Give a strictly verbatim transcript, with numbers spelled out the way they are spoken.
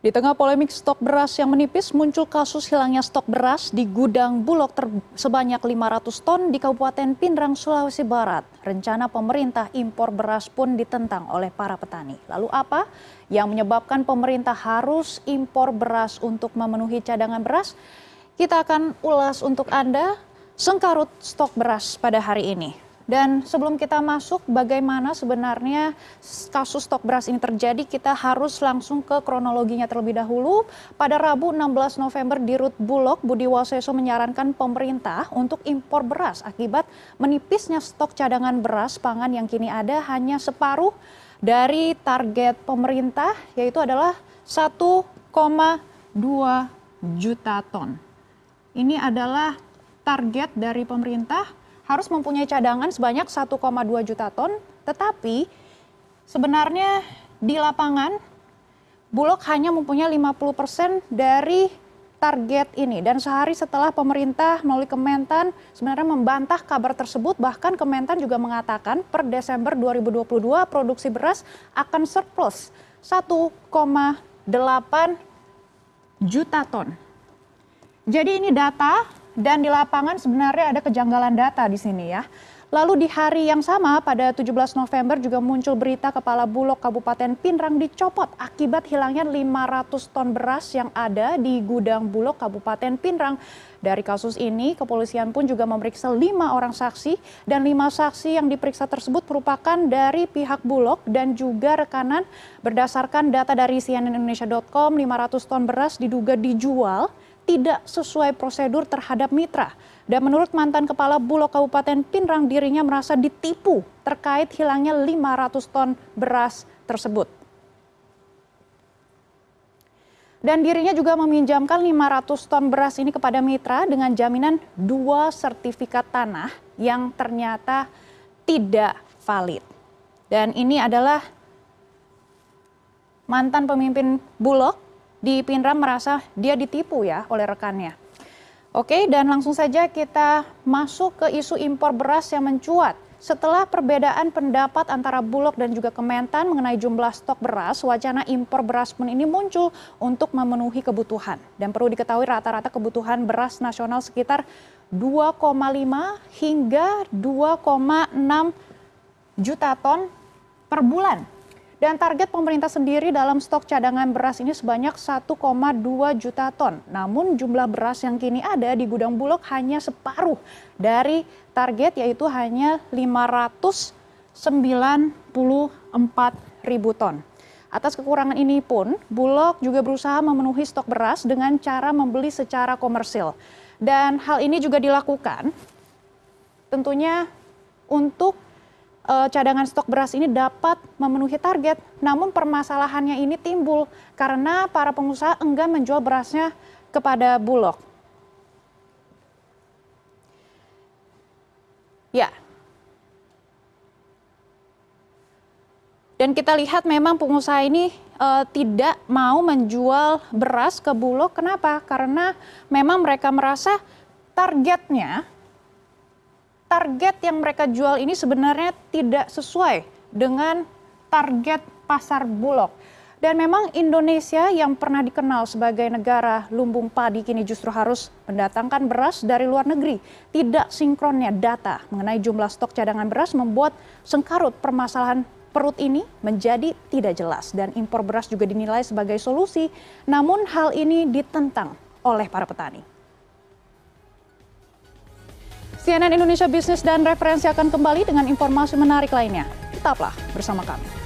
Di tengah polemik stok beras yang menipis, muncul kasus hilangnya stok beras di gudang Bulog sebanyak lima ratus ton di Kabupaten Pindrang, Sulawesi Barat. Rencana pemerintah impor beras pun ditentang oleh para petani. Lalu apa yang menyebabkan pemerintah harus impor beras untuk memenuhi cadangan beras? Kita akan ulas untuk Anda sengkarut stok beras pada hari ini. Dan sebelum kita masuk bagaimana sebenarnya kasus stok beras ini terjadi, kita harus langsung ke kronologinya terlebih dahulu. Pada Rabu enam belas November di Dirut Bulog, Budi Waseso menyarankan pemerintah untuk impor beras akibat menipisnya stok cadangan beras pangan yang kini ada hanya separuh dari target pemerintah, yaitu adalah satu koma dua juta ton. Ini adalah target dari pemerintah, harus mempunyai cadangan sebanyak satu koma dua juta ton, tetapi sebenarnya di lapangan Bulog hanya mempunyai lima puluh persen dari target ini. Dan sehari setelah pemerintah melalui Kementan sebenarnya membantah kabar tersebut, bahkan Kementan juga mengatakan per Desember dua ribu dua puluh dua produksi beras akan surplus satu koma delapan juta ton. Jadi ini data. Dan di lapangan sebenarnya ada kejanggalan data di sini ya. Lalu di hari yang sama pada tujuh belas November juga muncul berita Kepala Bulog Kabupaten Pindrang dicopot akibat hilangnya lima ratus ton beras yang ada di gudang Bulog Kabupaten Pindrang. Dari kasus ini kepolisian pun juga memeriksa lima orang saksi, dan lima saksi yang diperiksa tersebut merupakan dari pihak Bulog dan juga rekanan. Berdasarkan data dari C N N Indonesia titik com, lima ratus ton beras diduga dijual tidak sesuai prosedur terhadap mitra. Dan menurut mantan Kepala Bulog Kabupaten Pindrang, dirinya merasa ditipu terkait hilangnya lima ratus ton beras tersebut. Dan dirinya juga meminjamkan lima ratus ton beras ini kepada mitra dengan jaminan dua sertifikat tanah yang ternyata tidak valid. Dan ini adalah mantan pemimpin Bulog di Pindrang merasa dia ditipu ya oleh rekannya. Oke, dan langsung saja kita masuk ke isu impor beras yang mencuat. Setelah perbedaan pendapat antara Bulog dan juga Kementan mengenai jumlah stok beras, wacana impor beras pun ini muncul untuk memenuhi kebutuhan. Dan perlu diketahui rata-rata kebutuhan beras nasional sekitar dua koma lima hingga dua koma enam juta ton per bulan. Dan target pemerintah sendiri dalam stok cadangan beras ini sebanyak satu koma dua juta ton. Namun jumlah beras yang kini ada di gudang Bulog hanya separuh dari target, yaitu hanya lima ratus sembilan puluh empat ribu ton. Atas kekurangan ini pun Bulog juga berusaha memenuhi stok beras dengan cara membeli secara komersil. Dan hal ini juga dilakukan tentunya untuk cadangan stok beras ini dapat memenuhi target. Namun permasalahannya ini timbul karena para pengusaha enggan menjual berasnya kepada Bulog. Ya. Dan kita lihat memang pengusaha ini e, tidak mau menjual beras ke Bulog. Kenapa? Karena memang mereka merasa targetnya Target yang mereka jual ini sebenarnya tidak sesuai dengan target pasar Bulog. Dan memang Indonesia yang pernah dikenal sebagai negara lumbung padi kini justru harus mendatangkan beras dari luar negeri. Tidak sinkronnya data mengenai jumlah stok cadangan beras membuat sengkarut permasalahan perut ini menjadi tidak jelas. Dan impor beras juga dinilai sebagai solusi, namun hal ini ditentang oleh para petani. C N N Indonesia Bisnis dan Referensi akan kembali dengan informasi menarik lainnya. Tetaplah bersama kami.